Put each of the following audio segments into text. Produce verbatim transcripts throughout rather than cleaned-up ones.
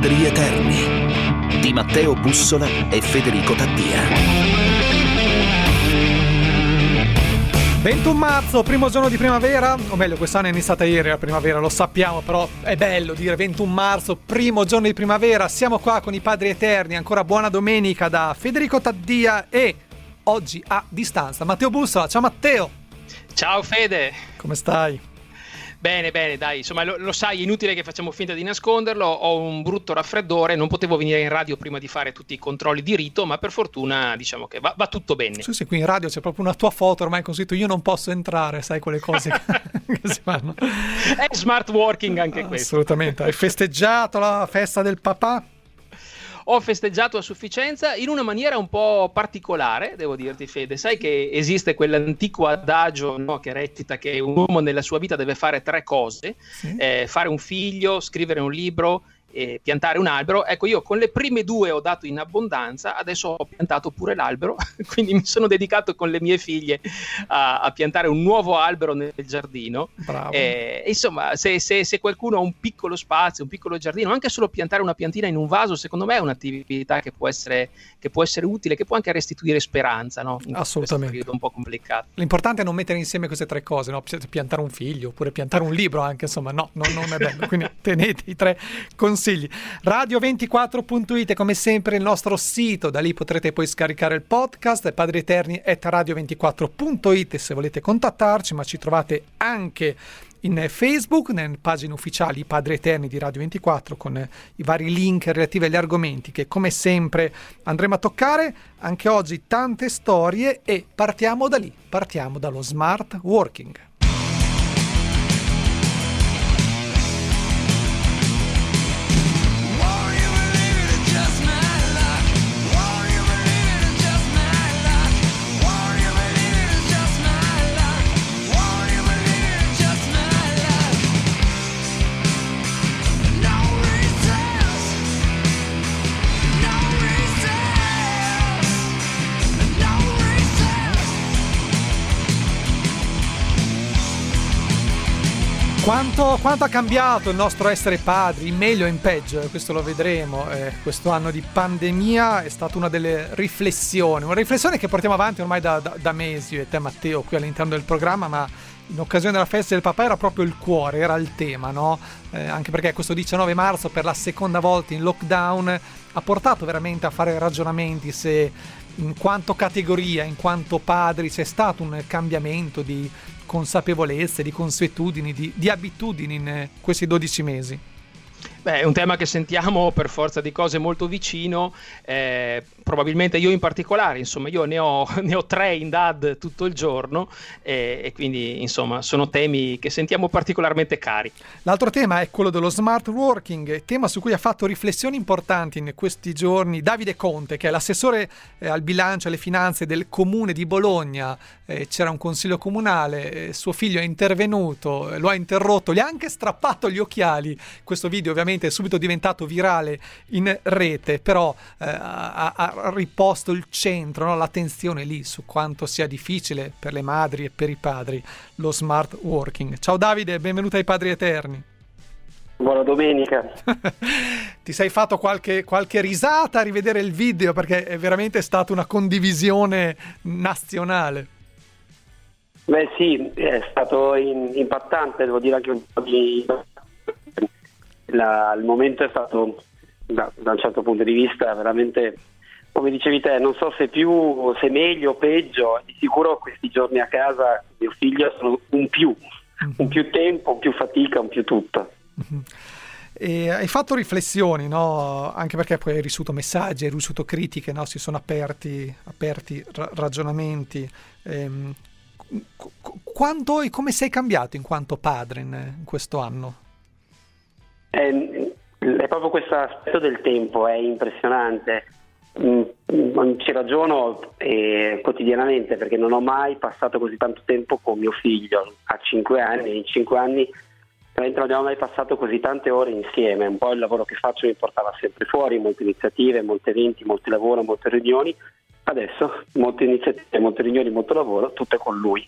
Padrieterni di Matteo Bussola e Federico Taddia. ventuno marzo, primo giorno di primavera, o meglio, quest'anno è iniziata ieri la primavera, lo sappiamo, però è bello dire ventuno marzo, primo giorno di primavera, siamo qua con i Padrieterni, ancora buona domenica da Federico Taddia e oggi a distanza Matteo Bussola. Ciao Matteo! Ciao Fede! Come stai? Bene, bene, dai, insomma lo, lo sai, è inutile che facciamo finta di nasconderlo, ho un brutto raffreddore, non potevo venire in radio prima di fare tutti i controlli di rito, ma per fortuna diciamo che va, va tutto bene. Sì, sì, qui in radio c'è proprio una tua foto ormai con scritto io non posso entrare, sai quelle cose che, che si fanno. È smart working anche questo. Assolutamente, hai festeggiato la festa del papà? Ho festeggiato a sufficienza in una maniera un po' particolare, devo dirti Fede, sai che esiste quell'antico adagio, no, che recita che un uomo nella sua vita deve fare tre cose, sì. eh, fare un figlio, scrivere un libro e piantare un albero. Ecco, io con le prime due ho dato in abbondanza, adesso ho piantato pure l'albero, quindi mi sono dedicato con le mie figlie a, a piantare un nuovo albero nel giardino. Bravo. Eh, insomma, se, se, se qualcuno ha un piccolo spazio, un piccolo giardino, anche solo piantare una piantina in un vaso, secondo me è un'attività che può essere, che può essere utile, che può anche restituire speranza, no? In assolutamente, questo periodo un po' complicato. L'importante è non mettere insieme queste tre cose, no? Piantare un figlio oppure piantare un libro anche, insomma, no, non, non è bello, quindi tenete i tre consigli. radio ventiquattro punto it è come sempre il nostro sito, da lì potrete poi scaricare il podcast padrieterni chiocciola radio ventiquattro punto it se volete contattarci, ma ci trovate anche in Facebook, nelle pagine ufficiali Padrieterni di Radio ventiquattro con i vari link relativi agli argomenti che come sempre andremo a toccare. Anche oggi tante storie e partiamo da lì, partiamo dallo smart working. Quanto, quanto ha cambiato il nostro essere padri, in meglio e in peggio, questo lo vedremo. Eh, questo anno di pandemia è stata una delle riflessioni, una riflessione che portiamo avanti ormai da, da, da mesi, io e te Matteo, qui all'interno del programma, ma in occasione della festa del papà era proprio il cuore, era il tema, no? Eh, anche perché questo diciannove marzo per la seconda volta in lockdown ha portato veramente a fare ragionamenti se in quanto categoria, in quanto padri c'è stato un cambiamento di consapevolezze, di consuetudini, di, di abitudini in questi dodici mesi. Beh, è un tema che sentiamo per forza di cose molto vicino, eh, probabilmente io in particolare, insomma io ne ho, ne ho tre in D A D tutto il giorno eh, e quindi insomma sono temi che sentiamo particolarmente cari. L'altro tema è quello dello smart working, tema su cui ha fatto riflessioni importanti in questi giorni Davide Conte, che è l'assessore eh, al bilancio e alle finanze del comune di Bologna. Eh, c'era un consiglio comunale, eh, suo figlio è intervenuto, lo ha interrotto, gli ha anche strappato gli occhiali, questo video ovviamente è subito diventato virale in rete, però eh, ha, ha riposto il centro, no? L'attenzione lì su quanto sia difficile per le madri e per i padri lo smart working. Ciao Davide, benvenuto ai Padrieterni. Buona domenica. Ti sei fatto qualche, qualche risata a rivedere il video, perché è veramente stata una condivisione nazionale. Beh sì, è stato in, impattante, devo dire anche un po' di... La, il momento è stato da, da un certo punto di vista veramente, come dicevi te, non so se più, se meglio o peggio. Di sicuro questi giorni a casa mio figlio sono un più, un più tempo, un più fatica, un più tutto. Mm-hmm. E hai fatto riflessioni, no? Anche perché poi hai ricevuto messaggi, hai ricevuto critiche, no? Si sono aperti, aperti ra- ragionamenti. Ehm, quando e come sei cambiato in quanto padre in, in questo anno? È proprio questo aspetto del tempo, è impressionante, ci ragiono eh, quotidianamente, perché non ho mai passato così tanto tempo con mio figlio a cinque anni, in cinque anni non abbiamo mai passato così tante ore insieme. Un po' il lavoro che faccio mi portava sempre fuori, molte iniziative, molti eventi, molti lavori, molte riunioni. Adesso molte iniziative, molte riunioni, molto lavoro, tutte con lui.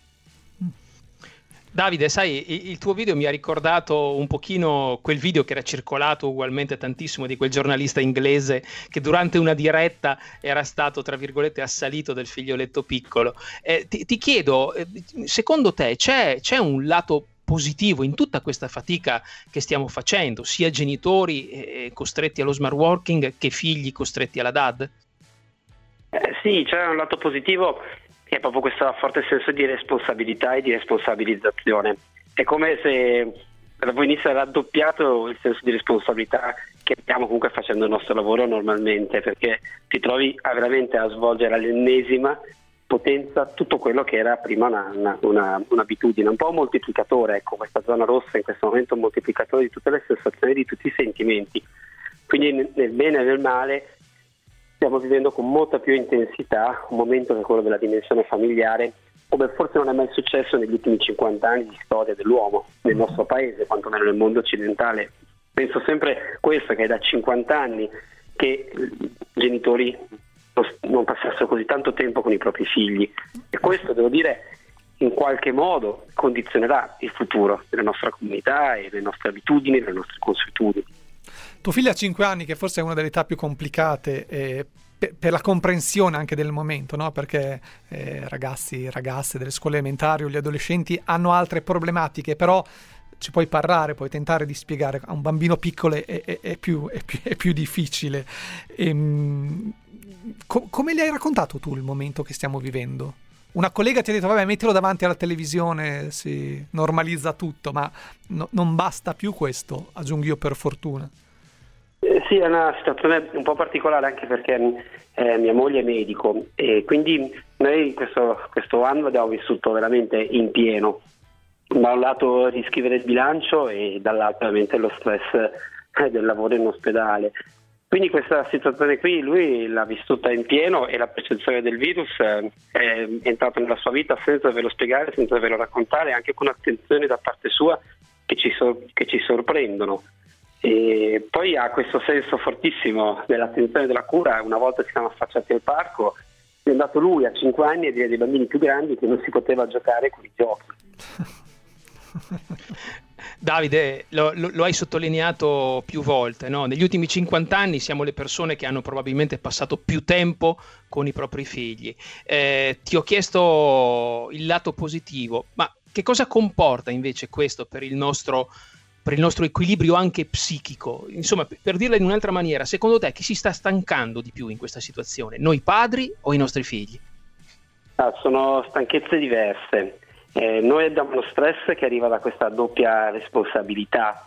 Davide, sai, il tuo video mi ha ricordato un pochino quel video che era circolato ugualmente tantissimo di quel giornalista inglese che durante una diretta era stato, tra virgolette, assalito del figlioletto piccolo. Eh, ti, ti chiedo, secondo te c'è, c'è un lato positivo in tutta questa fatica che stiamo facendo, sia genitori eh, costretti allo smart working che figli costretti alla D A D? Eh, sì, c'è un lato positivo. È proprio questo forte senso di responsabilità e di responsabilizzazione. È come se da voi inizia raddoppiato il senso di responsabilità che abbiamo comunque facendo il nostro lavoro normalmente, perché ti trovi a veramente a svolgere all'ennesima potenza tutto quello che era prima una, una, una, un'abitudine, un po' un moltiplicatore. Ecco, questa zona rossa in questo momento è un moltiplicatore di tutte le sensazioni, di tutti i sentimenti. Quindi nel bene e nel male stiamo vivendo con molta più intensità un momento che è quello della dimensione familiare, come forse non è mai successo negli ultimi cinquanta anni di storia dell'uomo nel nostro paese, quantomeno nel mondo occidentale. Penso sempre questo, che è da cinquanta anni che i genitori non passassero così tanto tempo con i propri figli, e questo, devo dire, in qualche modo condizionerà il futuro della nostra comunità e delle nostre abitudini, delle nostre consuetudini. Tuo figlio ha cinque anni, che forse è una delle età più complicate eh, per, per la comprensione anche del momento, no? Perché eh, ragazzi, ragazze delle scuole elementari o gli adolescenti hanno altre problematiche, però ci puoi parlare, puoi tentare di spiegare. A un bambino piccolo è, è, è, più, è, più, è più difficile. E, co- come gli hai raccontato tu il momento che stiamo vivendo? Una collega ti ha detto, vabbè, mettilo davanti alla televisione, si normalizza tutto, ma no, non basta più questo, aggiungo io, per fortuna. Eh, sì, è una situazione un po' particolare, anche perché eh, mia moglie è medico e quindi noi questo, questo anno abbiamo vissuto veramente in pieno. Da un lato riscrivere il bilancio e dall'altro ovviamente lo stress eh, del lavoro in ospedale. Quindi questa situazione qui lui l'ha vissuta in pieno, e la percezione del virus eh, è entrata nella sua vita senza averlo spiegare, senza averlo raccontare, anche con attenzioni da parte sua che ci, so- che ci sorprendono. E poi ha questo senso fortissimo dell'attenzione e della cura. Una volta si siamo affacciati al parco, è andato lui a cinque anni a dire dei bambini più grandi che non si poteva giocare con i giochi. Davide, lo, lo, lo hai sottolineato più volte, no? Negli ultimi cinquanta anni siamo le persone che hanno probabilmente passato più tempo con i propri figli. Eh, ti ho chiesto il lato positivo, ma che cosa comporta invece questo per il nostro per il nostro equilibrio anche psichico? Insomma, per dirla in un'altra maniera, secondo te chi si sta stancando di più in questa situazione? Noi padri o i nostri figli? Ah, sono stanchezze diverse. Eh, noi abbiamo uno stress che arriva da questa doppia responsabilità,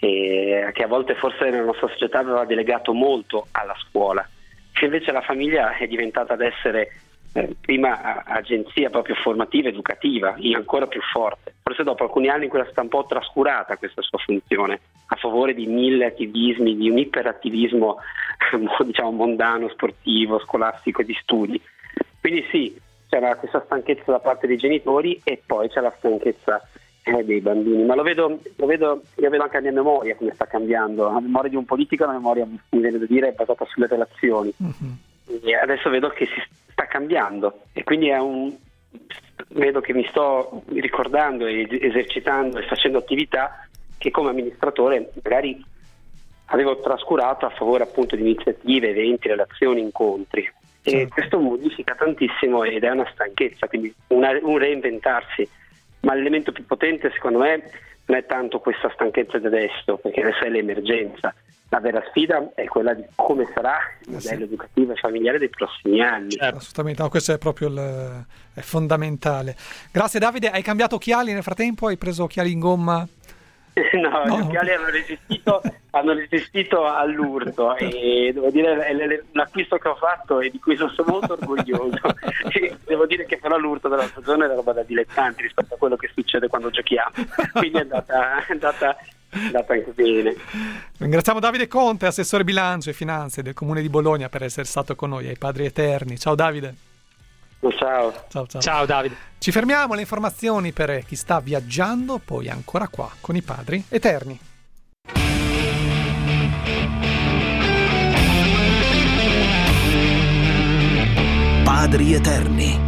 eh, che a volte forse nella nostra società aveva delegato molto alla scuola, che invece la famiglia è diventata ad essere eh, prima agenzia proprio formativa, educativa, ancora più forte. Forse dopo alcuni anni in cui è stata un po' trascurata questa sua funzione, a favore di mille attivismi, di un iperattivismo diciamo mondano, sportivo, scolastico e di studi. Quindi sì, c'era questa stanchezza da parte dei genitori, e poi c'è la stanchezza eh, dei bambini. Ma lo vedo, lo vedo, io vedo anche la mia memoria come sta cambiando. La memoria di un politico è una memoria, mi viene da dire, basata sulle relazioni. Mm-hmm. E adesso vedo che si sta cambiando, e quindi è un, vedo che mi sto ricordando e esercitando e facendo attività che come amministratore magari avevo trascurato a favore appunto di iniziative, eventi, relazioni, incontri. E questo modifica tantissimo ed è una stanchezza, quindi una, un reinventarsi. Ma l'elemento più potente secondo me non è tanto questa stanchezza di adesso, perché adesso è l'emergenza. La vera sfida è quella di come sarà il modello eh sì. educativo e familiare dei prossimi anni. Certo, assolutamente, no, questo è proprio il, è fondamentale. Grazie Davide, hai cambiato occhiali nel frattempo? Hai preso occhiali in gomma? No, no, gli occhiali hanno resistito, hanno resistito all'urto, e devo dire è l'acquisto che ho fatto e di cui sono molto orgoglioso. Devo dire che però l'urto della stagione è roba da dilettanti rispetto a quello che succede quando giochiamo, quindi è andata, è andata, è andata anche bene. Ringraziamo Davide Conte, assessore bilancio e finanze del Comune di Bologna, per essere stato con noi ai Padrieterni. Ciao Davide. Ciao. Ciao, ciao. Ciao Davide. Ci fermiamo, le informazioni per chi sta viaggiando, poi ancora qua con i Padri Eterni. Padri Eterni.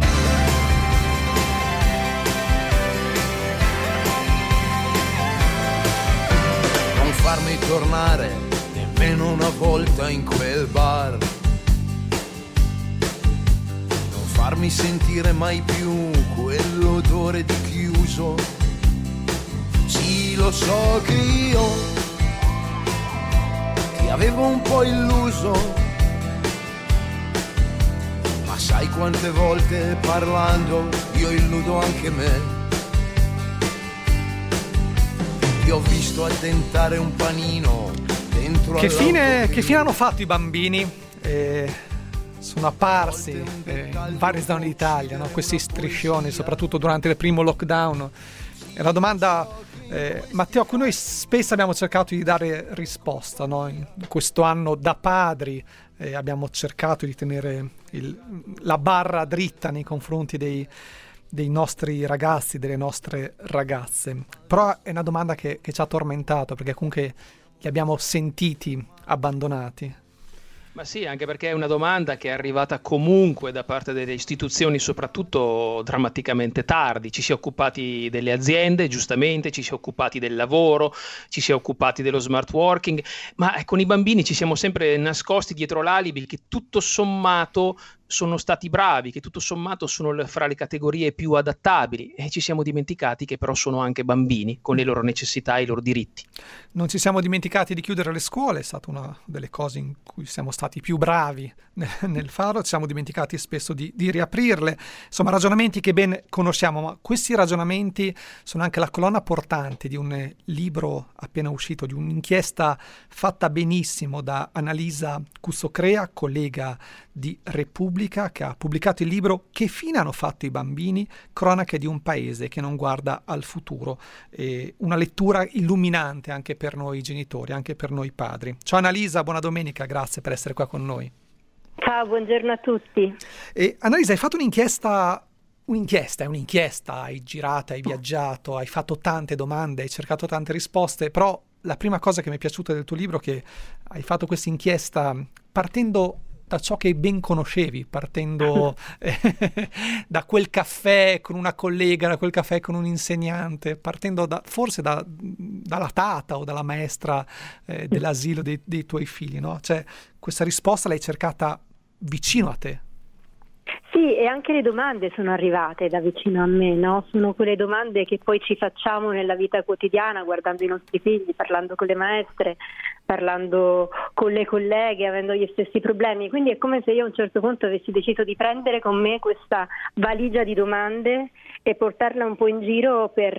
farmi tornare nemmeno una volta in quel bar, non farmi sentire mai più quell'odore di chiuso. Sì, lo so che io ti avevo un po' illuso, ma sai quante volte parlando io illudo anche me. Ho visto attentare un panino dentro. Che fine, che fine hanno fatto i bambini? Eh, sono apparsi eh, in varie zone d'Italia, no? Questi striscioni, soprattutto durante il primo lockdown. È una domanda, eh, Matteo, a cui noi spesso abbiamo cercato di dare risposta, no? In questo anno da padri eh, abbiamo cercato di tenere il, la barra dritta nei confronti dei dei nostri ragazzi, delle nostre ragazze. Però è una domanda che, che ci ha tormentato, perché comunque li abbiamo sentiti abbandonati. Ma sì, anche perché è una domanda che è arrivata comunque da parte delle istituzioni, soprattutto drammaticamente tardi. Ci si è occupati delle aziende, giustamente, ci si è occupati del lavoro, ci si è occupati dello smart working, ma con i bambini ci siamo sempre nascosti dietro l'alibi che tutto sommato sono stati bravi, che tutto sommato sono fra le categorie più adattabili, e ci siamo dimenticati che però sono anche bambini con le loro necessità e i loro diritti. Non ci siamo dimenticati di chiudere le scuole, è stata una delle cose in cui siamo stati più bravi nel farlo, ci siamo dimenticati spesso di, di riaprirle. Insomma, ragionamenti che ben conosciamo, ma questi ragionamenti sono anche la colonna portante di un libro appena uscito, di un'inchiesta fatta benissimo da Annalisa Cuzzocrea, collega di Repubblica, che ha pubblicato il libro Che fine hanno fatto i bambini? Cronache di un paese che non guarda al futuro. Eh, una lettura illuminante anche per noi genitori, anche per noi padri. Ciao Annalisa, buona domenica, grazie per essere qua con noi. Ciao, buongiorno a tutti. Eh, Annalisa, hai fatto un'inchiesta, un'inchiesta, è un'inchiesta, hai girato, hai viaggiato, hai fatto tante domande, hai cercato tante risposte, però la prima cosa che mi è piaciuta del tuo libro è che hai fatto questa inchiesta partendo da ciò che ben conoscevi, partendo eh, da quel caffè con una collega, da quel caffè con un insegnante, partendo da, forse da, dalla tata o dalla maestra eh, dell'asilo dei, dei tuoi figli, no? Cioè, questa risposta l'hai cercata vicino a te. Sì, e anche le domande sono arrivate da vicino a me, no? Sono quelle domande che poi ci facciamo nella vita quotidiana, guardando i nostri figli, parlando con le maestre, parlando con le colleghe, avendo gli stessi problemi. Quindi è come se io a un certo punto avessi deciso di prendere con me questa valigia di domande e portarla un po' in giro per,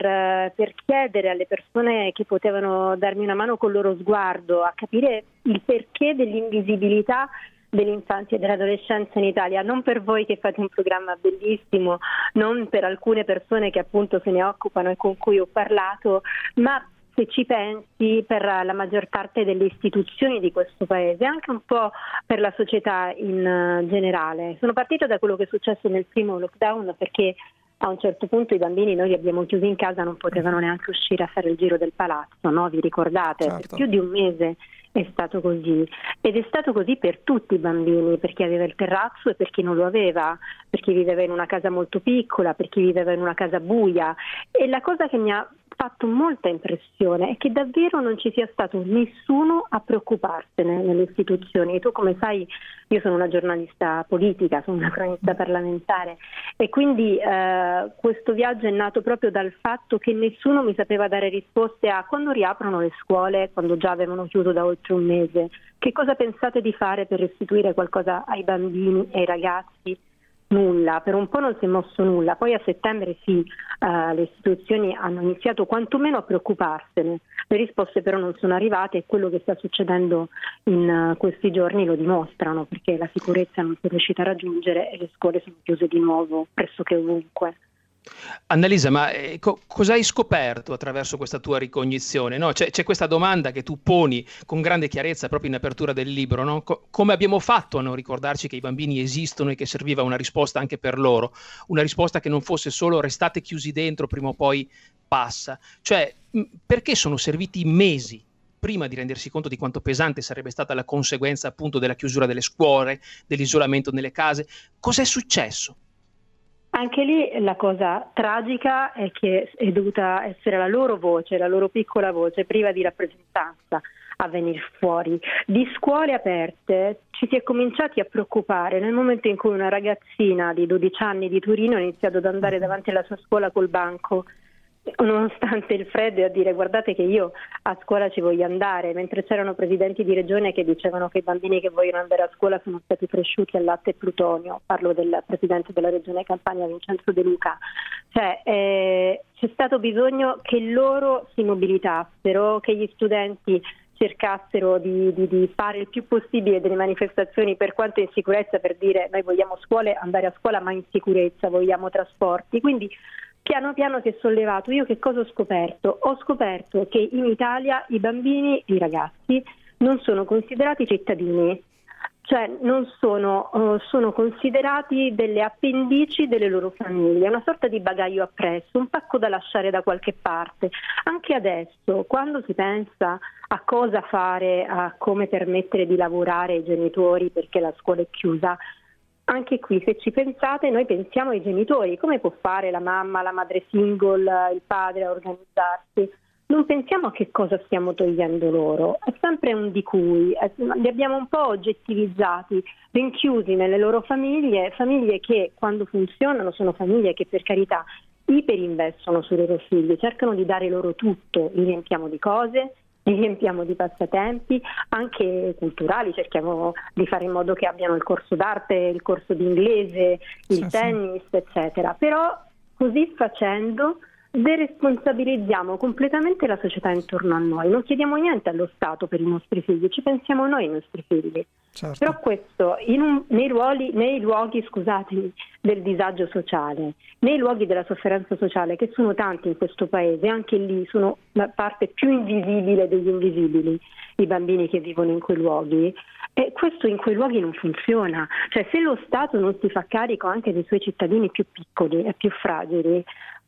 per chiedere alle persone che potevano darmi una mano col loro sguardo a capire il perché dell'invisibilità dell'infanzia e dell'adolescenza in Italia, non per voi che fate un programma bellissimo, non per alcune persone che appunto se ne occupano e con cui ho parlato, ma se ci pensi per la maggior parte delle istituzioni di questo paese, anche un po' per la società in generale. Sono partita da quello che è successo nel primo lockdown, perché a un certo punto i bambini, noi li abbiamo chiusi in casa, non potevano neanche uscire a fare il giro del palazzo, no? Vi ricordate? Certo. Per più di un mese è stato così, ed è stato così per tutti i bambini, per chi aveva il terrazzo e per chi non lo aveva, per chi viveva in una casa molto piccola, per chi viveva in una casa buia. E la cosa che mi ha fatto molta impressione è che davvero non ci sia stato nessuno a preoccuparsene nelle istituzioni. E tu, come sai, io sono una giornalista politica, sono una cronista parlamentare, e quindi eh, questo viaggio è nato proprio dal fatto che nessuno mi sapeva dare risposte a quando riaprono le scuole, quando già avevano chiuso da oltre un mese. Che cosa pensate di fare per restituire qualcosa ai bambini e ai ragazzi? Nulla, per un po' non si è mosso nulla, poi a settembre sì, uh, le istituzioni hanno iniziato quantomeno a preoccuparsene, le risposte però non sono arrivate, e quello che sta succedendo in uh, questi giorni lo dimostrano, perché la sicurezza non si è riuscita a raggiungere e le scuole sono chiuse di nuovo pressoché ovunque. Annalisa, ma eh, co- cosa hai scoperto attraverso questa tua ricognizione? No? C'è, c'è questa domanda che tu poni con grande chiarezza proprio in apertura del libro, no? Co- come abbiamo fatto a non ricordarci che i bambini esistono e che serviva una risposta anche per loro, una risposta che non fosse solo restate chiusi dentro, prima o poi passa. Cioè, mh, perché sono serviti mesi prima di rendersi conto di quanto pesante sarebbe stata la conseguenza appunto della chiusura delle scuole, dell'isolamento nelle case? Cos'è successo? Anche lì la cosa tragica è che è dovuta essere la loro voce, la loro piccola voce, priva di rappresentanza, a venire fuori. Di scuole aperte ci si è cominciati a preoccupare nel momento in cui una ragazzina di dodici anni di Turino ha iniziato ad andare davanti alla sua scuola col banco, nonostante il freddo, e a dire: guardate che io a scuola ci voglio andare, mentre c'erano presidenti di regione che dicevano che i bambini che vogliono andare a scuola sono stati cresciuti al latte e plutonio. Parlo del presidente della regione Campania, Vincenzo De Luca. Cioè eh, c'è stato bisogno che loro si mobilitassero, che gli studenti cercassero di, di, di fare il più possibile delle manifestazioni, per quanto in sicurezza, per dire: noi vogliamo scuole, andare a scuola ma in sicurezza, vogliamo trasporti. Quindi piano piano si è sollevato. Io che cosa ho scoperto? Ho scoperto che in Italia i bambini e i ragazzi non sono considerati cittadini, cioè non sono, uh, sono considerati delle appendici delle loro famiglie, una sorta di bagaglio appresso, un pacco da lasciare da qualche parte. Anche adesso, quando si pensa a cosa fare, a come permettere di lavorare ai genitori perché la scuola è chiusa, anche qui, se ci pensate, noi pensiamo ai genitori: come può fare la mamma, la madre single, il padre a organizzarsi? Non pensiamo a che cosa stiamo togliendo loro, è sempre un di cui, li abbiamo un po' oggettivizzati, rinchiusi nelle loro famiglie, famiglie che quando funzionano sono famiglie che, per carità, iperinvestono sui loro figli, cercano di dare loro tutto, li riempiamo di cose, li riempiamo di passatempi anche culturali, cerchiamo di fare in modo che abbiano il corso d'arte, il corso di inglese, il sì, tennis, sì. eccetera. Però così facendo deresponsabilizziamo completamente la società intorno a noi, non chiediamo niente allo Stato per i nostri figli, ci pensiamo noi ai nostri figli. Certo. Però questo in un, nei, ruoli, nei luoghi scusatemi, del disagio sociale, nei luoghi della sofferenza sociale, che sono tanti in questo paese, anche lì sono la parte più invisibile degli invisibili, i bambini che vivono in quei luoghi, e questo in quei luoghi non funziona. Cioè, se lo Stato non si fa carico anche dei suoi cittadini più piccoli e più fragili,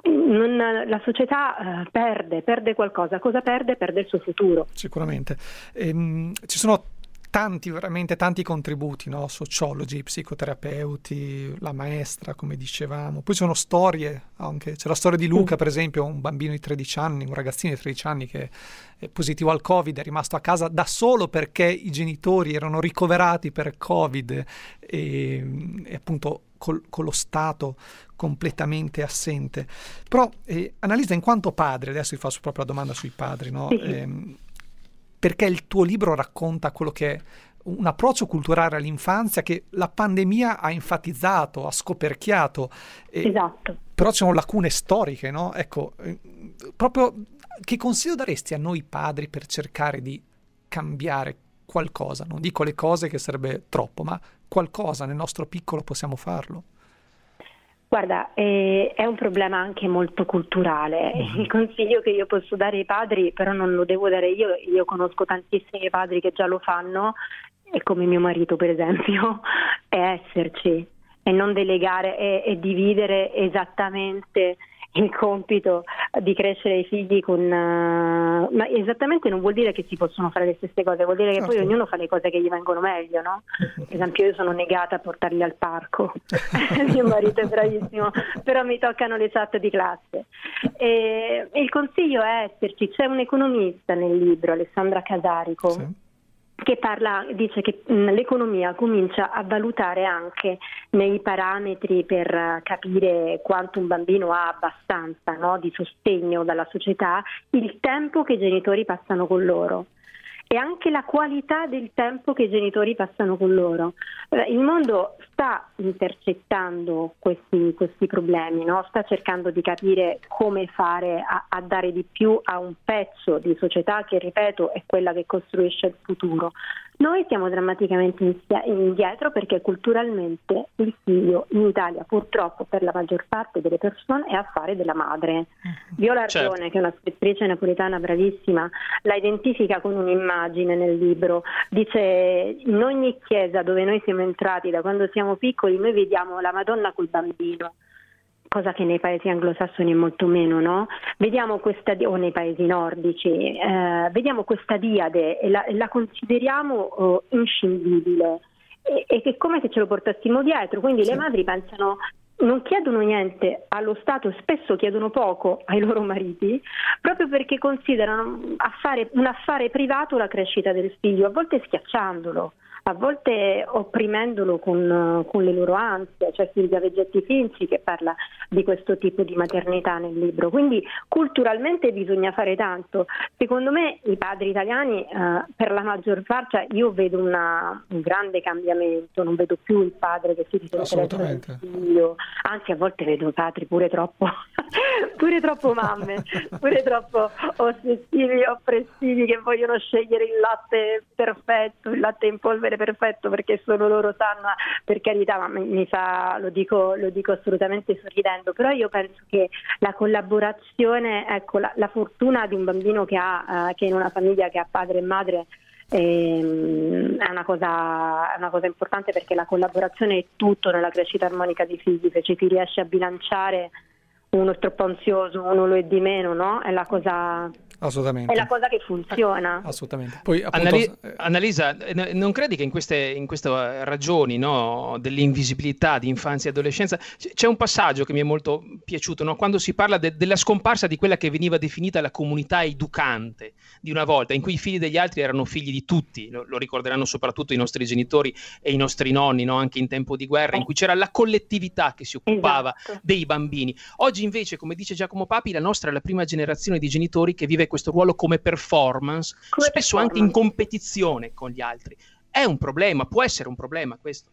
Non, la società eh, perde, perde qualcosa. Cosa perde? Perde il suo futuro. Sicuramente. Ehm, ci sono tanti, veramente tanti contributi, no? Sociologi, psicoterapeuti, la maestra, come dicevamo. Poi ci sono storie anche. C'è la storia di Luca, per esempio, un bambino di tredici anni, un ragazzino di tredici anni che è positivo al Covid, è rimasto a casa da solo perché i genitori erano ricoverati per Covid e, e appunto con lo Stato completamente assente. Però eh, Annalisa, in quanto padre, adesso vi faccio proprio la domanda sui padri, no? Sì. Eh, perché il tuo libro racconta quello che è un approccio culturale all'infanzia che la pandemia ha enfatizzato, ha scoperchiato. Eh, esatto. Però ci sono lacune storiche, no? Ecco, eh, proprio che consiglio daresti a noi padri per cercare di cambiare qualcosa? Non dico le cose, che sarebbe troppo, ma qualcosa nel nostro piccolo possiamo farlo? Guarda, eh, è un problema anche molto culturale. Mm-hmm. Il consiglio che io posso dare ai padri, però non lo devo dare io, io conosco tantissimi padri che già lo fanno, e come mio marito per esempio, è esserci e non delegare e, e dividere esattamente il compito di crescere i figli con uh, ma esattamente non vuol dire che si possono fare le stesse cose, vuol dire che certo. Poi ognuno fa le cose che gli vengono meglio, no? Ad esempio, io sono negata a portarli al parco, mio marito è bravissimo, però mi toccano le chat di classe. E il consiglio è esserci. C'è un economista nel libro, Alessandra Casarico, sì. che parla, dice che mh, l'economia comincia a valutare anche nei parametri per uh, capire quanto un bambino ha abbastanza, no, di sostegno dalla società, il tempo che i genitori passano con loro e anche la qualità del tempo che i genitori passano con loro. Il mondo sta intercettando questi, questi problemi, no? Sta cercando di capire come fare a, a dare di più a un pezzo di società che, ripeto, è quella che costruisce il futuro. Noi siamo drammaticamente indietro perché culturalmente il figlio in Italia, purtroppo, per la maggior parte delle persone è affare della madre. Viola Ardone, certo. che è una scrittrice napoletana bravissima, la identifica con un'immagine nel libro. Dice: in ogni chiesa dove noi siamo entrati da quando siamo piccoli noi vediamo la Madonna col bambino, cosa che nei paesi anglosassoni è molto meno, no? Vediamo questa, o nei paesi nordici, eh, vediamo questa diade e la, la consideriamo oh, inscindibile, e, e che è come se ce lo portassimo dietro, quindi sì. le madri pensano non chiedono niente allo Stato, spesso chiedono poco ai loro mariti, proprio perché considerano affare, un affare privato la crescita del figlio, a volte schiacciandolo, a volte opprimendolo con, con le loro ansie. C'è Silvia Vegetti Finci che parla di questo tipo di maternità nel libro. Quindi culturalmente bisogna fare tanto. Secondo me i padri italiani eh, per la maggior parte, io vedo una, un grande cambiamento, non vedo più il padre che si ritrova figlio, anzi a volte vedo padri pure troppo pure troppo mamme, pure troppo ossessivi, oppressivi, che vogliono scegliere il latte perfetto, il latte in polvere perfetto, perché solo loro sanno. Per carità, ma mi fa, lo dico lo dico assolutamente sorridendo, però io penso che la collaborazione, ecco, la, la fortuna di un bambino che ha eh, che in una famiglia che ha padre e madre eh, è una cosa è una cosa importante, perché la collaborazione è tutto nella crescita armonica dei figli. Se ci si riesce a bilanciare, uno è troppo ansioso, uno lo è di meno, no? È la cosa Assolutamente. È la cosa che funziona. Assolutamente. Poi, appunto... Annalisa, Annalisa, non credi che in queste, in queste ragioni, no, dell'invisibilità di infanzia e adolescenza, c'è un passaggio che mi è molto piaciuto, no? Quando si parla de- della scomparsa di quella che veniva definita la comunità educante di una volta, in cui i figli degli altri erano figli di tutti, lo, lo ricorderanno soprattutto i nostri genitori e i nostri nonni, no? Anche in tempo di guerra, in cui c'era la collettività che si occupava, esatto, dei bambini. Oggi invece, come dice Giacomo Papi, la nostra è la prima generazione di genitori che vive questo ruolo come performance, come spesso performance, anche in competizione con gli altri. È un problema, può essere un problema questo?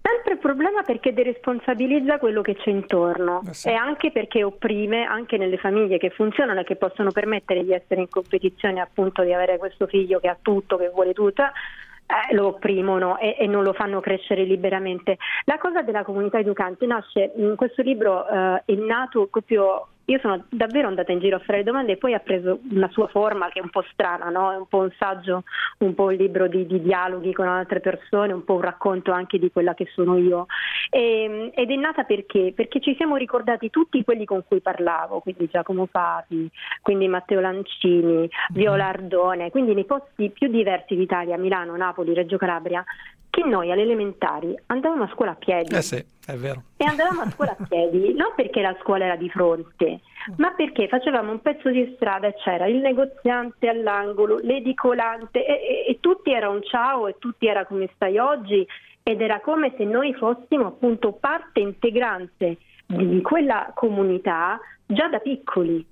Sempre problema, perché deresponsabilizza quello che c'è intorno, eh sì, e anche perché opprime, anche nelle famiglie che funzionano e che possono permettere di essere in competizione, appunto, di avere questo figlio che ha tutto, che vuole tutto, eh, lo opprimono e, e non lo fanno crescere liberamente. La cosa della comunità educante nasce in questo libro, eh, è nato proprio... Io sono davvero andata in giro a fare le domande e poi ha preso una sua forma che è un po' strana, no? È un po' un saggio, un po' un libro di, di dialoghi con altre persone, un po' un racconto anche di quella che sono io. E, ed è nata perché? Perché ci siamo ricordati tutti quelli con cui parlavo, quindi Giacomo Papi, quindi Matteo Lancini, Viola Ardone, quindi nei posti più diversi d'Italia, Milano, Napoli, Reggio Calabria, che noi alle elementari andavamo a scuola a piedi. Eh sì, è vero. E andavamo a scuola a piedi non perché la scuola era di fronte, ma perché facevamo un pezzo di strada e c'era il negoziante all'angolo, l'edicolante, e, e, e tutti era un ciao e tutti era come stai oggi, ed era come se noi fossimo appunto parte integrante di quella comunità già da piccoli.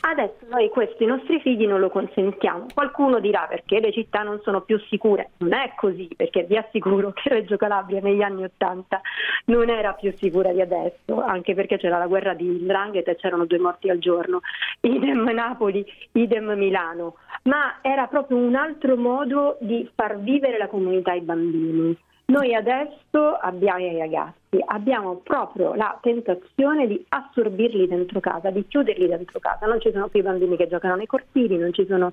Adesso noi questo, i nostri figli non lo consentiamo. Qualcuno dirà perché le città non sono più sicure. Non è così, perché vi assicuro che Reggio Calabria negli anni Ottanta non era più sicura di adesso, anche perché c'era la guerra di 'ndrangheta e c'erano due morti al giorno, idem Napoli, idem Milano, ma era proprio un altro modo di far vivere la comunità ai bambini. Noi adesso abbiamo i ragazzi, abbiamo proprio la tentazione di assorbirli dentro casa, di chiuderli dentro casa. Non ci sono più i bambini che giocano nei cortili, non ci sono,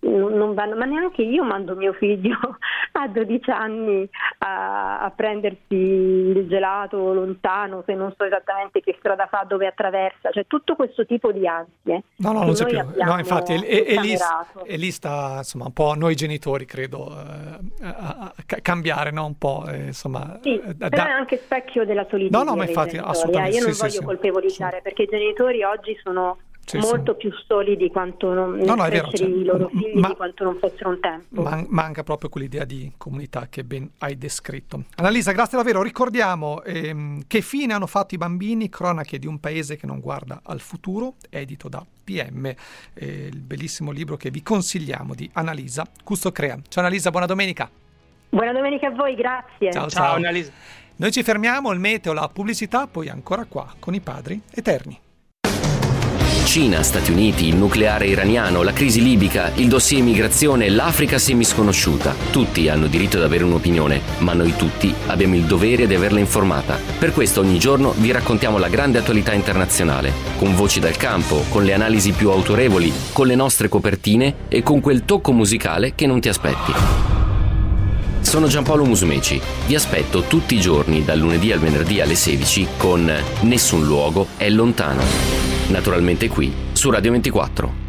non vanno, ma neanche io mando mio figlio a dodici anni a, a prendersi il gelato lontano, se non so esattamente che strada fa, dove attraversa, cioè tutto questo tipo di ansie. No, no, non c'è più. No, infatti, e lì, e lì sta, insomma, un po' noi genitori, credo, eh, a, a, a cambiare, no? Un po'. Eh, insomma, sì, da... però è anche specchio della solitudine. No, no, ma infatti, assolutamente. Io non sì, voglio sì, colpevolizzare sì, perché i genitori oggi sono sì, molto sì, più soli di quanto non no, no, fossero cioè, i loro figli, ma, di quanto non fossero un tempo. Man- manca proprio quell'idea di comunità che ben hai descritto. Annalisa, grazie davvero. Ricordiamo ehm, che fine hanno fatto i bambini, cronache di un paese che non guarda al futuro, edito da P M, eh, il bellissimo libro che vi consigliamo di Annalisa Cuzzocrea. Ciao Annalisa, buona domenica. Buona domenica a voi, grazie. Ciao, ciao. Ciao. Noi ci fermiamo, il meteo, la pubblicità, poi ancora qua con i padri eterni. Cina, Stati Uniti, il nucleare iraniano, la crisi libica, il dossier immigrazione, l'Africa semisconosciuta. Tutti hanno diritto ad avere un'opinione, ma noi tutti abbiamo il dovere di averla informata. Per questo ogni giorno vi raccontiamo la grande attualità internazionale, con voci dal campo, con le analisi più autorevoli, con le nostre copertine e con quel tocco musicale che non ti aspetti. Sono Giampaolo Musumeci, vi aspetto tutti i giorni dal lunedì al venerdì alle sedici con Nessun luogo è lontano, naturalmente qui su Radio ventiquattro.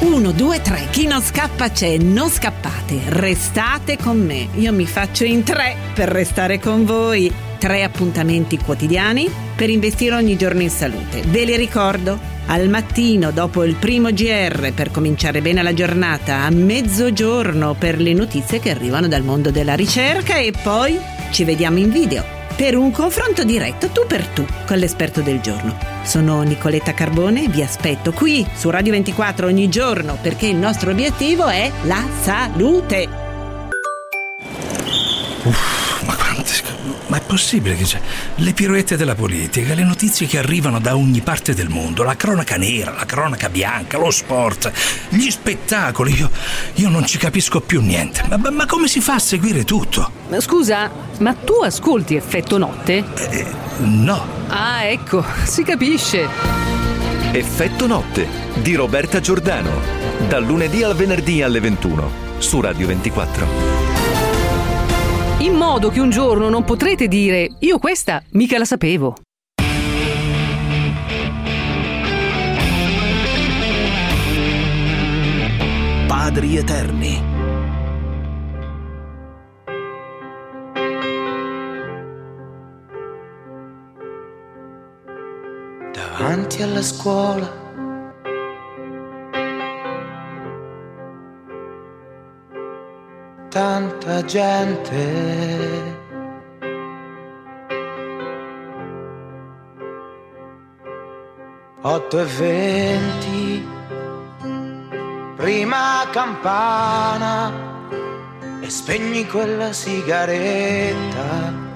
uno, due, tre, chi non scappa c'è, non scappate, restate con me, io mi faccio in tre per restare con voi. Tre appuntamenti quotidiani per investire ogni giorno in salute. Ve li ricordo: al mattino dopo il primo G R per cominciare bene la giornata, a mezzogiorno per le notizie che arrivano dal mondo della ricerca, e poi ci vediamo in video per un confronto diretto tu per tu con l'esperto del giorno. Sono Nicoletta Carbone, vi aspetto qui su Radio ventiquattro ogni giorno, perché il nostro obiettivo è la salute. Uff, ma quante... Ma è possibile che c'è? Le piroette della politica, le notizie che arrivano da ogni parte del mondo, la cronaca nera, la cronaca bianca, lo sport, gli spettacoli, io, io non ci capisco più niente. Ma, ma come si fa a seguire tutto? Scusa, ma tu ascolti Effetto Notte? Eh, no. Ah, ecco, si capisce. Effetto Notte di Roberta Giordano, dal lunedì al venerdì alle ventuno su Radio ventiquattro. In modo che un giorno non potrete dire: io questa mica la sapevo. Padrieterni. Davanti alla scuola tanta gente, otto e venti, prima campana e spegni quella sigaretta.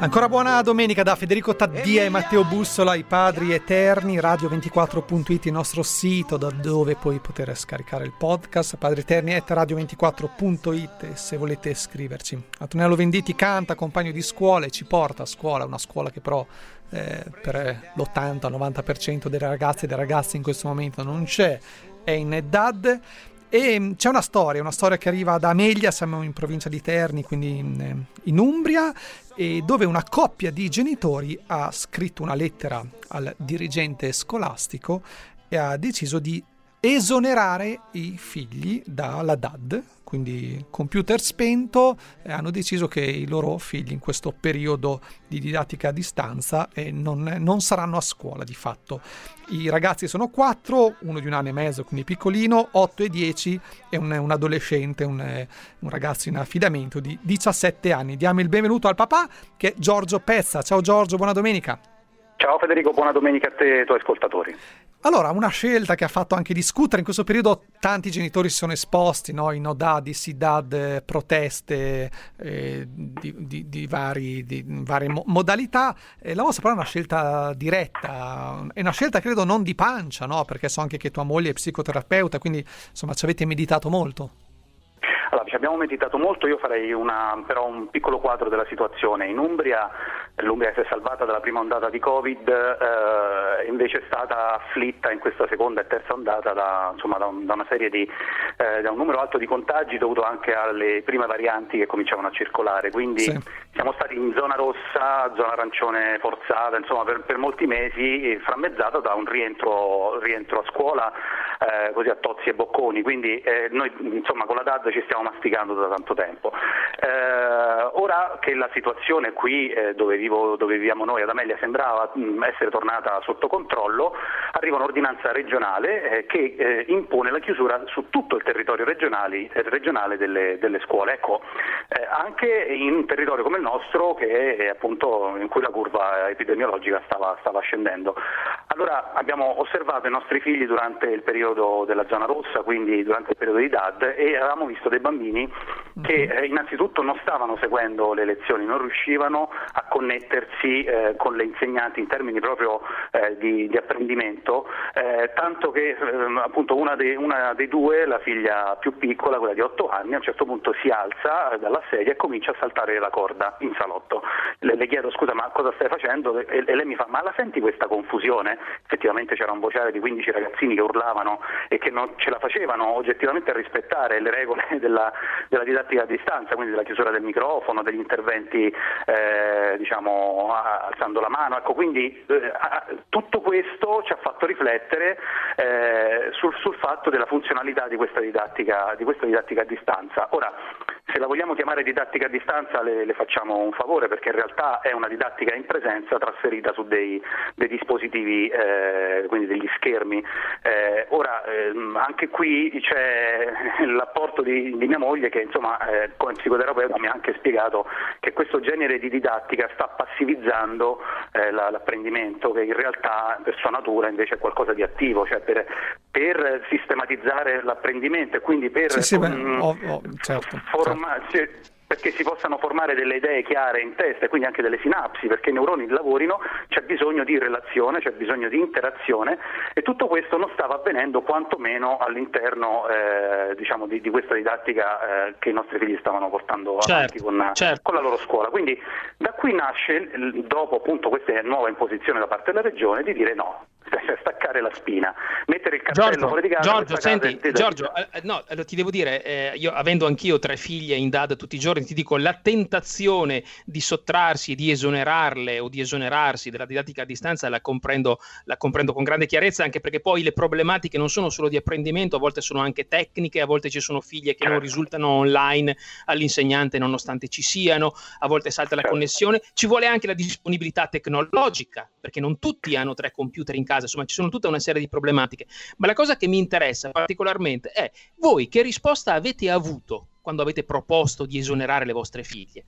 Ancora buona domenica da Federico Taddia e Matteo Bussola, I Padrieterni, radio ventiquattro punto it, il nostro sito da dove puoi poter scaricare il podcast, padrieterni chiocciola radio ventiquattro punto it, se volete scriverci. Antonello Venditti canta, compagno di scuola, e ci porta a scuola, una scuola che però eh, per l'ottanta novanta per cento delle ragazze e dei ragazzi in questo momento non c'è, è in D A D. E c'è una storia, una storia che arriva da Amelia, siamo in provincia di Terni, quindi in, in Umbria, e dove una coppia di genitori ha scritto una lettera al dirigente scolastico e ha deciso di esonerare i figli dalla D A D, quindi computer spento, eh, hanno deciso che i loro figli in questo periodo di didattica a distanza eh, non, non saranno a scuola di fatto. I ragazzi sono quattro, uno di un anno e mezzo, quindi piccolino, otto e dieci, e un, un adolescente, un, un ragazzo in affidamento di diciassette anni. Diamo il benvenuto al papà, che è Giorgio Pezza. Ciao Giorgio, buona domenica. Ciao Federico, buona domenica a te e ai tuoi ascoltatori. Allora, una scelta che ha fatto anche discutere in questo periodo, tanti genitori si sono esposti, no? I nodadi, sidad, proteste eh, di, di, di, vari, di varie mo- modalità. Eh, la vostra però è una scelta diretta, è una scelta credo non di pancia, no? Perché so anche che tua moglie è psicoterapeuta, quindi insomma ci avete meditato molto. Allora, ci abbiamo meditato molto, io farei una, però un piccolo quadro della situazione. In Umbria, l'Umbria si è salvata dalla prima ondata di Covid, eh, invece è stata afflitta in questa seconda e terza ondata da, insomma, da, un, da una serie di eh, da un numero alto di contagi dovuto anche alle prime varianti che cominciavano a circolare, quindi sì. Siamo stati in zona rossa, zona arancione forzata, insomma per, per molti mesi, frammezzata da un rientro, rientro a scuola eh, così a tozzi e bocconi, quindi eh, noi insomma con la D A D ci stiamo masticando da tanto tempo. Eh, ora che la situazione qui eh, dove vivo, dove viviamo noi ad Amelia sembrava mh, essere tornata sotto controllo, arriva un'ordinanza regionale eh, che eh, impone la chiusura su tutto il territorio regionali, regionale delle, delle scuole. Ecco, eh, anche in un territorio come il nostro che è, appunto, in cui la curva epidemiologica stava, stava scendendo. Allora abbiamo osservato i nostri figli durante il periodo della zona rossa, quindi durante il periodo di D A D, e avevamo visto dei bambini che eh, innanzitutto non stavano seguendo le lezioni, non riuscivano a connettersi eh, con le insegnanti in termini proprio eh, di, di apprendimento, eh, tanto che eh, appunto una dei, una dei due, la figlia più piccola, quella di otto anni, a un certo punto si alza dalla sedia e comincia a saltare la corda in salotto. Le, le chiedo: scusa, ma cosa stai facendo? E, e lei mi fa: ma la senti questa confusione? Effettivamente c'era un vociare di quindici ragazzini che urlavano e che non ce la facevano oggettivamente a rispettare le regole della, della didattica a distanza, quindi della chiusura del microfono, degli interventi eh, eh, diciamo alzando la mano, ecco, quindi eh, tutto questo ci ha fatto riflettere eh, sul, sul fatto della funzionalità di questa didattica, di questa didattica a distanza. Ora, se la vogliamo chiamare didattica a distanza le, le facciamo un favore, perché in realtà è una didattica in presenza trasferita su dei, dei dispositivi, eh, quindi degli schermi. Eh, ora ehm, anche qui c'è l'apporto di, di mia moglie, che insomma eh, come psicoterapeuta mi ha anche spiegato che questo genere di didattica sta passivizzando eh, la, l'apprendimento, che in realtà per sua natura invece è qualcosa di attivo, cioè per, per sistematizzare l'apprendimento e quindi per sì, sì, um, oh, oh, certo, form- certo. Ma se, perché si possano formare delle idee chiare in testa e quindi anche delle sinapsi, perché i neuroni lavorino, c'è bisogno di relazione, c'è bisogno di interazione, e tutto questo non stava avvenendo quantomeno all'interno eh, diciamo di, di questa didattica eh, che i nostri figli stavano portando avanti certo, con, certo. con la loro scuola. Quindi da qui nasce, dopo appunto questa nuova imposizione da parte della Regione, di dire no, staccare la spina, mettere il cartello fuori di casa. Giorgio, senti, casa Giorgio, eh, no, ti devo dire, eh, io avendo anch'io tre figlie in D A D tutti i giorni, ti dico, la tentazione di sottrarsi, di esonerarle o di esonerarsi dalla didattica a distanza la comprendo, la comprendo con grande chiarezza, anche perché poi le problematiche non sono solo di apprendimento, a volte sono anche tecniche, a volte ci sono figlie che non risultano online all'insegnante nonostante ci siano, a volte salta la connessione, ci vuole anche la disponibilità tecnologica, perché non tutti hanno tre computer in casa. Insomma, ci sono tutta una serie di problematiche, ma la cosa che mi interessa particolarmente è voi che risposta avete avuto quando avete proposto di esonerare le vostre figlie?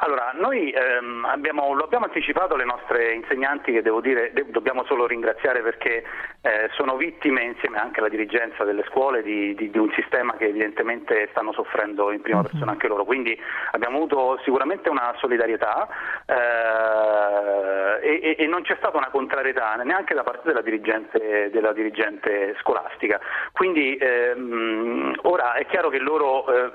Allora, noi ehm, abbiamo, lo abbiamo anticipato alle nostre insegnanti, che devo dire de- dobbiamo solo ringraziare, perché eh, sono vittime, insieme anche alla dirigenza delle scuole, di, di, di un sistema che evidentemente stanno soffrendo in prima persona anche loro, quindi abbiamo avuto sicuramente una solidarietà eh, e, e non c'è stata una contrarietà neanche da parte della dirigente, della dirigente scolastica, quindi ehm, ora è chiaro che loro... Eh,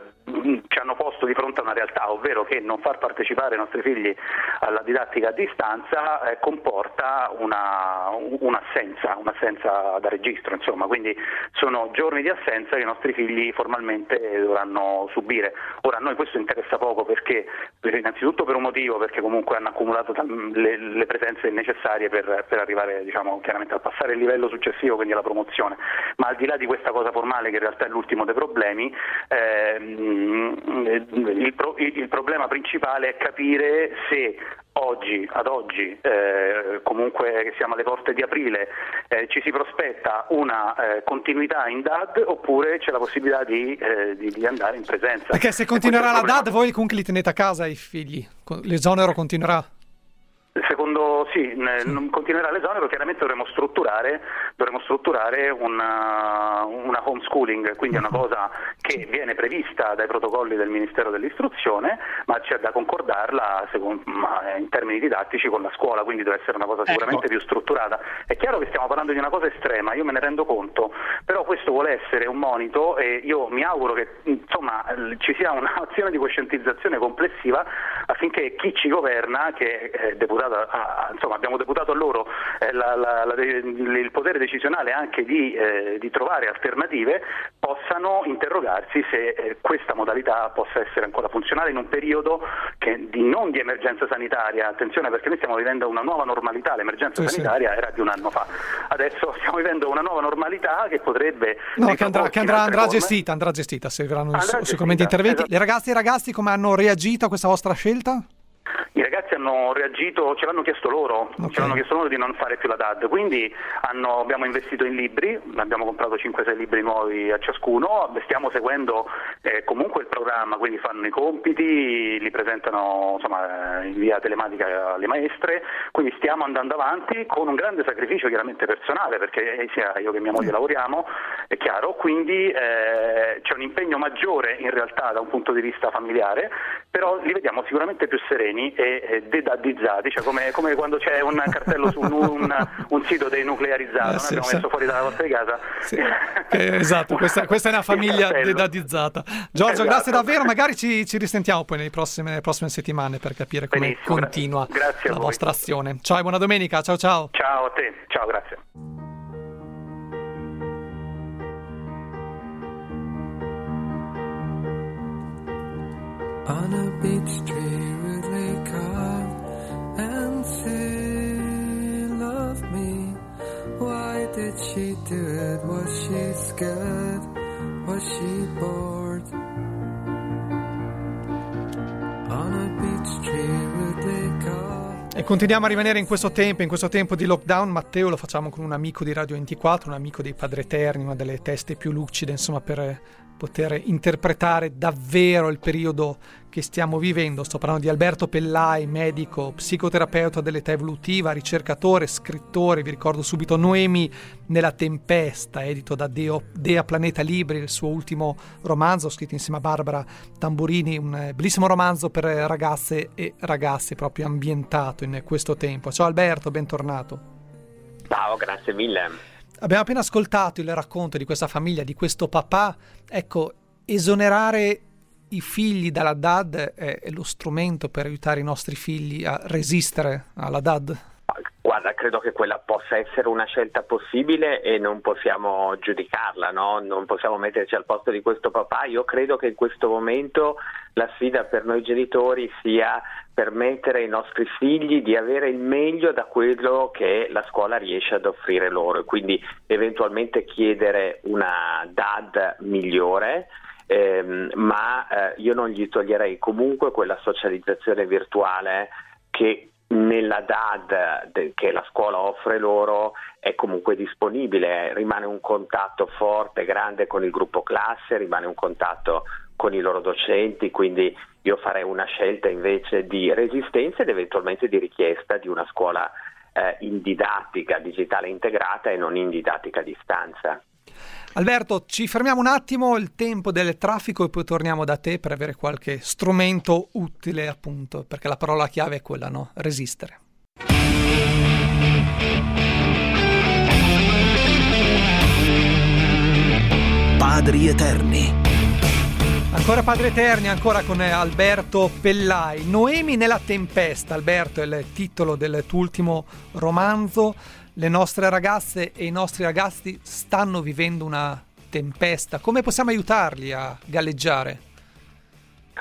ci hanno posto di fronte a una realtà, ovvero che non far partecipare i nostri figli alla didattica a distanza eh, comporta una, un'assenza, un'assenza da registro, insomma, quindi sono giorni di assenza che i nostri figli formalmente dovranno subire. Ora a noi questo interessa poco, perché innanzitutto per un motivo, perché comunque hanno accumulato le, le presenze necessarie per, per arrivare, diciamo, chiaramente a passare il livello successivo, quindi alla promozione, ma al di là di questa cosa formale, che in realtà è l'ultimo dei problemi, ehm, Il, pro, il problema principale è capire se oggi, ad oggi, eh, comunque che siamo alle porte di aprile, eh, ci si prospetta una eh, continuità in D A D oppure c'è la possibilità di, eh, di, di andare in presenza. Perché se continuerà la D A D voi comunque li tenete a casa i figli, l'esonero continuerà? Secondo sì, sì. Continuerà l'esonero, perché chiaramente dovremo strutturare dovremo strutturare una, una homeschooling, quindi è una cosa che viene prevista dai protocolli del Ministero dell'Istruzione, ma c'è da concordarla secondo, in termini didattici con la scuola, quindi deve essere una cosa sicuramente ecco. più strutturata. È chiaro che stiamo parlando di una cosa estrema, io me ne rendo conto, però questo vuole essere un monito e io mi auguro che insomma ci sia un'azione di coscientizzazione complessiva, affinché chi ci governa, che è deputato A, insomma abbiamo deputato a loro eh, la, la, la, il potere decisionale anche di, eh, di trovare alternative, possano interrogarsi se eh, questa modalità possa essere ancora funzionale in un periodo che di, non di emergenza sanitaria, attenzione, perché noi stiamo vivendo una nuova normalità, l'emergenza sì, sanitaria sì. era di un anno fa, adesso stiamo vivendo una nuova normalità che potrebbe no, che andrà, che andrà, andrà gestita, andrà gestita, serviranno andrà su, gestita, sicuramente interventi. Esatto. Le ragazze e i ragazzi come hanno reagito a questa vostra scelta? I ragazzi hanno reagito, ce l'hanno chiesto loro, okay. ce l'hanno chiesto loro di non fare più la D A D, quindi hanno, abbiamo investito in libri, abbiamo comprato cinque sei libri nuovi a ciascuno, stiamo seguendo eh, comunque il programma, quindi fanno i compiti, li presentano insomma in via telematica alle maestre, quindi stiamo andando avanti con un grande sacrificio chiaramente personale, perché sia io che mia moglie lavoriamo, è chiaro, quindi eh, c'è un impegno maggiore in realtà da un punto di vista familiare, però li vediamo sicuramente più sereni e dedadizzati, cioè come, come quando c'è un cartello su un, un, un sito dei nuclearizzati, eh, sì, abbiamo sì. messo fuori dalla vostra casa sì. eh, esatto, questa, questa è una famiglia dedadizzata. Giorgio, esatto. grazie davvero, magari ci, ci risentiamo poi nelle prossime, nelle prossime settimane per capire come Benissimo, continua grazie la vostra azione. Ciao e buona domenica, ciao ciao. Ciao a te, ciao, grazie. On a beach tree with a car. tired? Was she scared? Was she bored? On a beach tree with a car. E continuiamo a rimanere in questo tempo, in questo tempo di lockdown. Matteo, lo facciamo con un amico di Radio ventiquattro, un amico dei Padrieterni, una delle teste più lucide, insomma, per poter interpretare davvero il periodo che stiamo vivendo. Sto parlando di Alberto Pellai, medico, psicoterapeuta dell'età evolutiva, ricercatore, scrittore. Vi ricordo subito Noemi nella Tempesta, edito da Dea Planeta Libri, il suo ultimo romanzo, scritto insieme a Barbara Tamburini, un bellissimo romanzo per ragazze e ragazzi, proprio ambientato in questo tempo. Ciao Alberto, bentornato. Ciao, grazie mille. Abbiamo appena ascoltato il racconto di questa famiglia, di questo papà. Ecco, esonerare i figli dalla D A D è lo strumento per aiutare i nostri figli a resistere alla D A D? Guarda, credo che quella possa essere una scelta possibile e non possiamo giudicarla, no? Non possiamo metterci al posto di questo papà. Io credo che in questo momento la sfida per noi genitori sia permettere ai nostri figli di avere il meglio da quello che la scuola riesce ad offrire loro, e quindi eventualmente chiedere una D A D migliore. Ehm, ma eh, io non gli toglierei comunque quella socializzazione virtuale che nella D A D che la scuola offre loro è comunque disponibile. Rimane un contatto forte, grande con il gruppo classe, rimane un contatto con i loro docenti, quindi io farei una scelta invece di resistenza ed eventualmente di richiesta di una scuola eh, in didattica digitale integrata e non in didattica a distanza. Alberto, ci fermiamo un attimo, il tempo del traffico, e poi torniamo da te per avere qualche strumento utile, appunto, perché la parola chiave è quella, no? Resistere. Padrieterni. Ancora Padrieterni, ancora con Alberto Pellai. Noemi nella Tempesta, Alberto, è il titolo del tuo ultimo romanzo. Le nostre ragazze e i nostri ragazzi stanno vivendo una tempesta. Come possiamo aiutarli a galleggiare?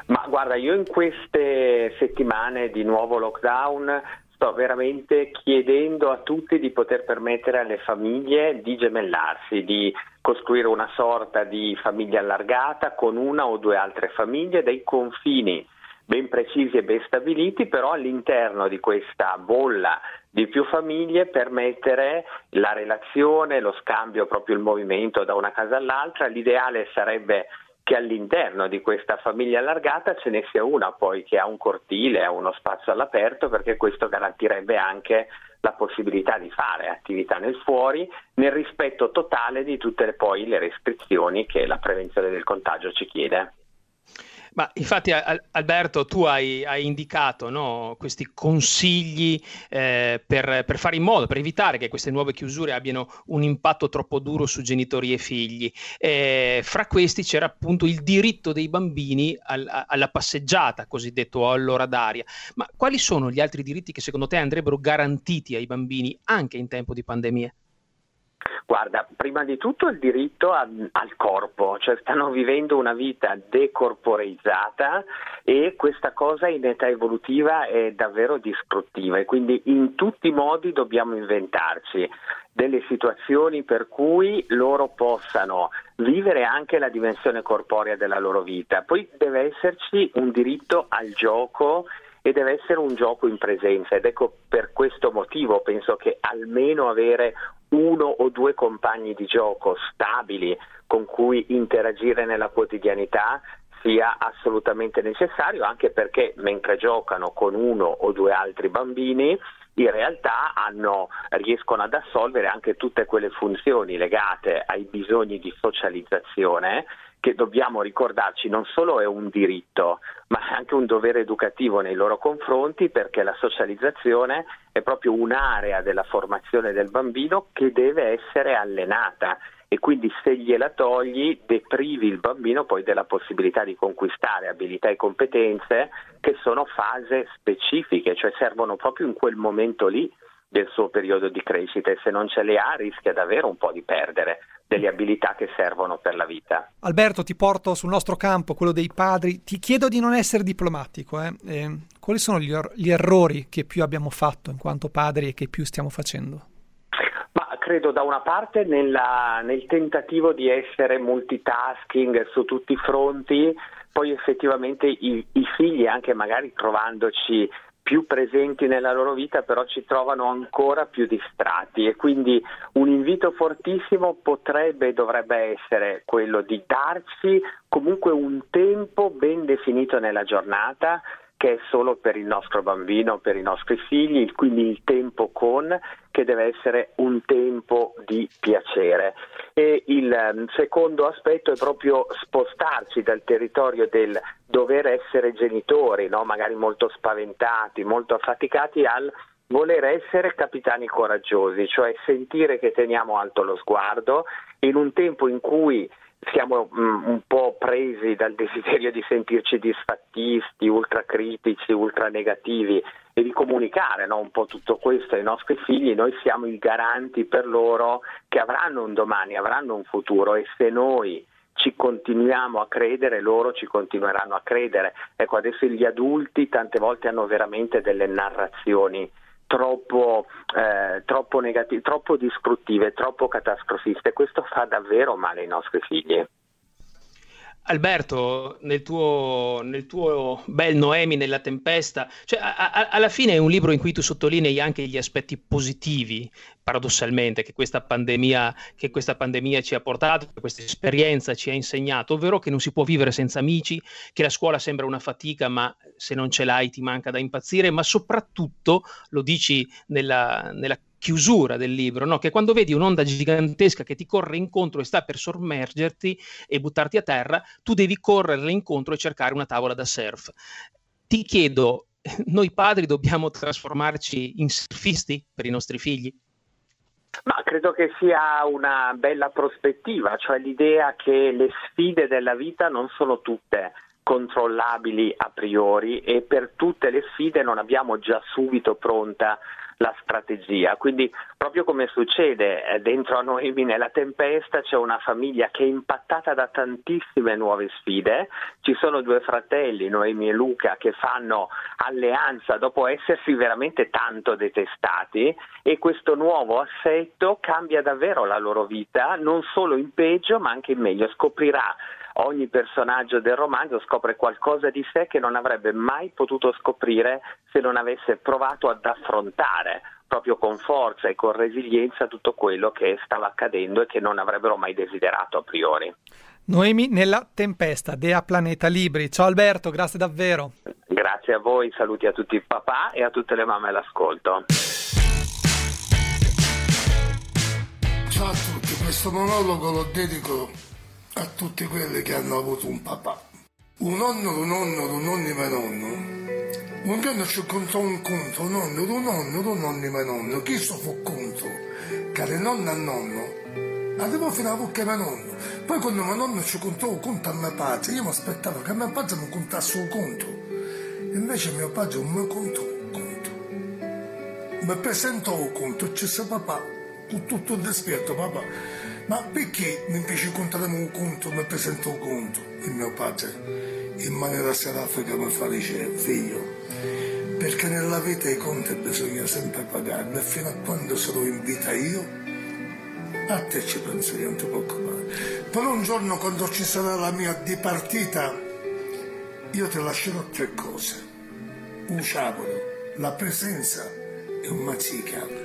Ma guarda, io in queste settimane di nuovo lockdown sto veramente chiedendo a tutti di poter permettere alle famiglie di gemellarsi, di costruire una sorta di famiglia allargata con una o due altre famiglie, dei confini ben precisi e ben stabiliti, però all'interno di questa bolla di più famiglie permettere la relazione, lo scambio, proprio il movimento da una casa all'altra. L'ideale sarebbe che all'interno di questa famiglia allargata ce ne sia una poi che ha un cortile, ha uno spazio all'aperto, perché questo garantirebbe anche la possibilità di fare attività nel fuori, nel rispetto totale di tutte le, poi le restrizioni che la prevenzione del contagio ci chiede. Ma infatti Alberto, tu hai, hai indicato, no, questi consigli eh, per, per fare in modo, per evitare che queste nuove chiusure abbiano un impatto troppo duro su genitori e figli. Eh, fra questi c'era appunto il diritto dei bambini al, a, alla passeggiata, cosiddetto all'ora d'aria. Ma quali sono gli altri diritti che secondo te andrebbero garantiti ai bambini anche in tempo di pandemia? Guarda, prima di tutto il diritto a, al corpo, cioè stanno vivendo una vita decorporeizzata e questa cosa in età evolutiva è davvero distruttiva, e quindi in tutti i modi dobbiamo inventarci delle situazioni per cui loro possano vivere anche la dimensione corporea della loro vita. Poi deve esserci un diritto al gioco e deve essere un gioco in presenza, ed ecco per questo motivo penso che almeno avere uno o due compagni di gioco stabili con cui interagire nella quotidianità sia assolutamente necessario, anche perché mentre giocano con uno o due altri bambini in realtà hanno, riescono ad assolvere anche tutte quelle funzioni legate ai bisogni di socializzazione che dobbiamo ricordarci non solo è un diritto, ma è anche un dovere educativo nei loro confronti, perché la socializzazione è proprio un'area della formazione del bambino che deve essere allenata, e quindi se gliela togli deprivi il bambino poi della possibilità di conquistare abilità e competenze che sono fase specifiche, cioè servono proprio in quel momento lì del suo periodo di crescita, e se non ce le ha rischia davvero un po' di perdere delle abilità che servono per la vita. Alberto, ti porto sul nostro campo, quello dei padri. Ti chiedo di non essere diplomatico. Eh? Eh, quali sono gli, or- gli errori che più abbiamo fatto in quanto padri e che più stiamo facendo? credo da una parte nella, nel tentativo di essere multitasking su tutti i fronti, poi effettivamente i, i figli, anche magari trovandoci più presenti nella loro vita, però ci trovano ancora più distratti, e quindi un invito fortissimo potrebbe e dovrebbe essere quello di darci comunque un tempo ben definito nella giornata che è solo per il nostro bambino, per i nostri figli, quindi il tempo con, che deve essere un tempo di piacere. E il secondo aspetto è proprio spostarci dal territorio del dover essere genitori, no? Magari molto spaventati, molto affaticati, al voler essere capitani coraggiosi, cioè sentire che teniamo alto lo sguardo in un tempo in cui siamo un po' presi dal desiderio di sentirci disfattisti, ultracritici, ultranegativi, e di comunicare, no, un po' tutto questo ai nostri figli. Noi siamo i garanti per loro che avranno un domani, avranno un futuro, e se noi ci continuiamo a credere, loro ci continueranno a credere. Ecco, adesso gli adulti tante volte hanno veramente delle narrazioni troppo eh, troppo negative, troppo distruttive, troppo catastrofiste. Questo fa davvero male ai nostri figli. Alberto, nel tuo, nel tuo bel Noemi nella tempesta, cioè, a, a, alla fine è un libro in cui tu sottolinei anche gli aspetti positivi, paradossalmente, che questa pandemia, che questa pandemia ci ha portato, che questa esperienza ci ha insegnato, ovvero che non si può vivere senza amici, che la scuola sembra una fatica, ma se non ce l'hai ti manca da impazzire, ma soprattutto, lo dici nella, nella chiusura del libro, no? Che quando vedi un'onda gigantesca che ti corre incontro e sta per sommergerti e buttarti a terra, tu devi correrle incontro e cercare una tavola da surf. Ti chiedo, noi padri dobbiamo trasformarci in surfisti per i nostri figli? Ma credo che sia una bella prospettiva, cioè l'idea che le sfide della vita non sono tutte controllabili a priori, e per tutte le sfide non abbiamo già subito pronta la strategia. Quindi, proprio come succede dentro a Noemi nella tempesta, c'è una famiglia che è impattata da tantissime nuove sfide. Ci sono due fratelli, Noemi e Luca, che fanno alleanza dopo essersi veramente tanto detestati, e questo nuovo assetto cambia davvero la loro vita, non solo in peggio ma anche in meglio. Scoprirà ogni personaggio del romanzo, scopre qualcosa di sé che non avrebbe mai potuto scoprire se non avesse provato ad affrontare proprio con forza e con resilienza tutto quello che stava accadendo e che non avrebbero mai desiderato a priori. Noemi nella tempesta, Dea Planeta Libri. Ciao Alberto, grazie davvero. Grazie a voi, saluti a tutti i papà e a tutte le mamme all'ascolto. Ciao a tutti, questo monologo lo dedico a tutti quelli che hanno avuto un papà. Un nonno, un nonno, un nonno, ma nonno. Un giorno ci contò un conto, un nonno, un nonno, un nonno, ma nonno. Chi so fu conto? Che da nonno a nonno, avevo fino a bocca ma nonno. Poi quando mio nonno ci contò un conto a mio padre, io mi aspettavo che mio padre mi contasse un conto. Invece mio padre non mi contò un conto. Mi presentò un conto e disse: papà, con tutto il dispetto, papà, ma perché mi fece contare un conto, mi presentò un conto? E mio padre, in maniera serafica, mi fa dire: figlio, perché nella vita i conti bisogna sempre pagarli, e fino a quando sarò in vita io, a te ci penso io, non ti preoccupare. Però un giorno, quando ci sarà la mia dipartita, io ti lascerò tre cose: un ciavolo, la presenza e un mazzicavo.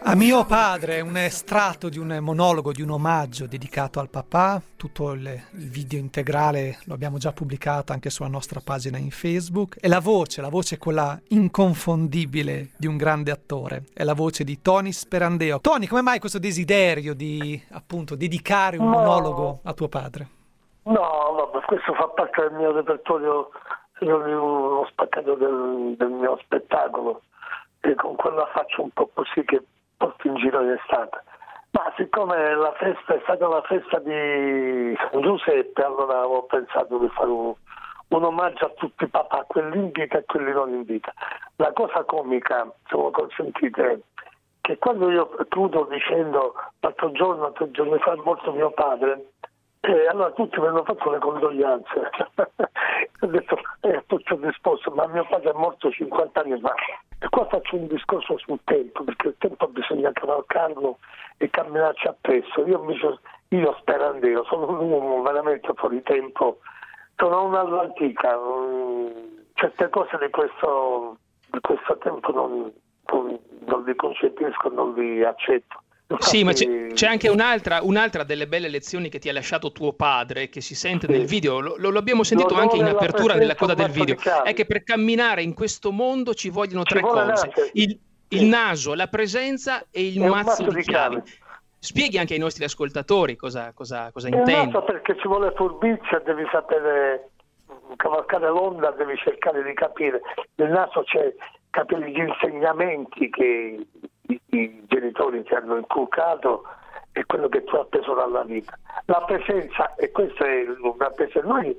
A mio padre, un estratto di un monologo, di un omaggio dedicato al papà. Tutto il, il video integrale lo abbiamo già pubblicato anche sulla nostra pagina in Facebook. E la voce, la voce quella inconfondibile di un grande attore, è la voce di Tony Sperandeo. Tony, come mai questo desiderio di, appunto, dedicare un no, monologo a tuo padre? No, vabbè, questo fa parte del mio repertorio, l'ho spaccato del, del mio spettacolo, e con quella faccia un po' così che porto in giro d'estate. Ma siccome la festa è stata la festa di San Giuseppe, allora avevo pensato di fare un, un omaggio a tutti i papà, quelli in vita e quelli non in vita. La cosa comica, se lo consentite, che quando io chiudo dicendo l'altro giorno, tre giorni fa è morto mio padre, eh, allora tutti mi hanno fatto le condoglianze. Ho detto, è tutto disposto, ma mio padre è morto cinquanta anni fa. E qua faccio un discorso sul tempo, perché il tempo bisogna cavalcarlo e camminarci appresso. Io invece, io Sperandeo, sono un uomo veramente fuori tempo, sono un'all'antica, certe cose di questo, di questo tempo non, non, non li concepisco, non li accetto. Sì, ma c'è, c'è anche un'altra, un'altra delle belle lezioni che ti ha lasciato tuo padre, che si sente nel video, lo, lo abbiamo sentito anche in apertura nella coda del video, è che per camminare in questo mondo ci vogliono tre cose, il, il naso, la presenza e il mazzo di chiavi. Spieghi anche ai nostri ascoltatori cosa, cosa, cosa intendi. Naso perché ci vuole furbizia, devi sapere cavalcare l'onda, devi cercare di capire. Nel naso c'è capire gli insegnamenti che i, i genitori ti hanno inculcato e quello che tu hai appreso dalla vita. La presenza, e questa è una presenza, noi,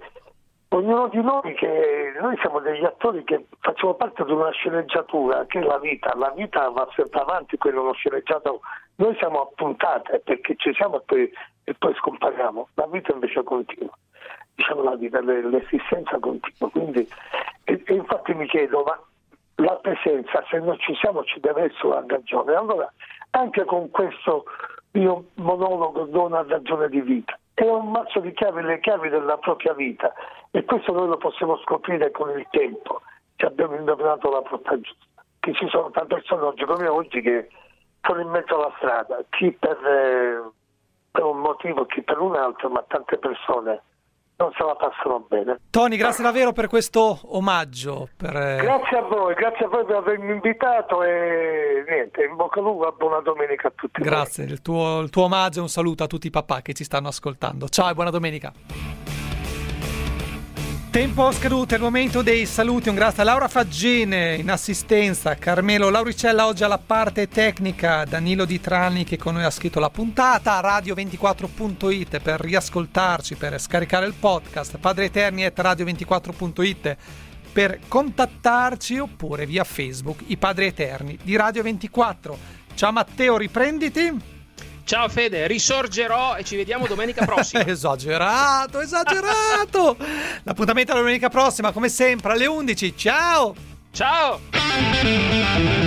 ognuno di noi, che noi siamo degli attori che facciamo parte di una sceneggiatura che è la vita, la vita va sempre avanti, quello lo sceneggiato, noi siamo appuntate perché ci siamo e poi, e poi scompariamo, la vita invece continua, diciamo la vita, l'esistenza continua, quindi e, e infatti mi chiedo, ma la presenza, se non ci siamo, ci deve essere una ragione. Allora, anche con questo mio monologo do una ragione di vita. È un mazzo di chiavi, le chiavi della propria vita. E questo noi lo possiamo scoprire con il tempo. Ci abbiamo indovinato la porta giusta. Che ci sono tante persone oggi come oggi che sono in mezzo alla strada. Chi per, eh, per un motivo, chi per un altro, ma tante persone non se la passano bene. Tony, grazie davvero per questo omaggio. Per... Grazie a voi, grazie a voi per avermi invitato e niente, in bocca al lupo e buona domenica a tutti. Grazie, il tuo, il tuo omaggio e un saluto a tutti i papà che ci stanno ascoltando. Ciao e buona domenica. Tempo scaduto, è il momento dei saluti. Un grazie a Laura Faggine in assistenza, Carmelo Lauricella oggi alla parte tecnica, Danilo Di Trani che con noi ha scritto la puntata, radio ventiquattro punto it per riascoltarci, per scaricare il podcast, padrieterni chiocciola radio ventiquattro punto it per contattarci, oppure via Facebook I Padri Eterni di Radio ventiquattro. Ciao Matteo, riprenditi. Ciao Fede, risorgerò e ci vediamo domenica prossima. esagerato, esagerato! L'appuntamento è la domenica prossima, come sempre, alle undici. Ciao! Ciao!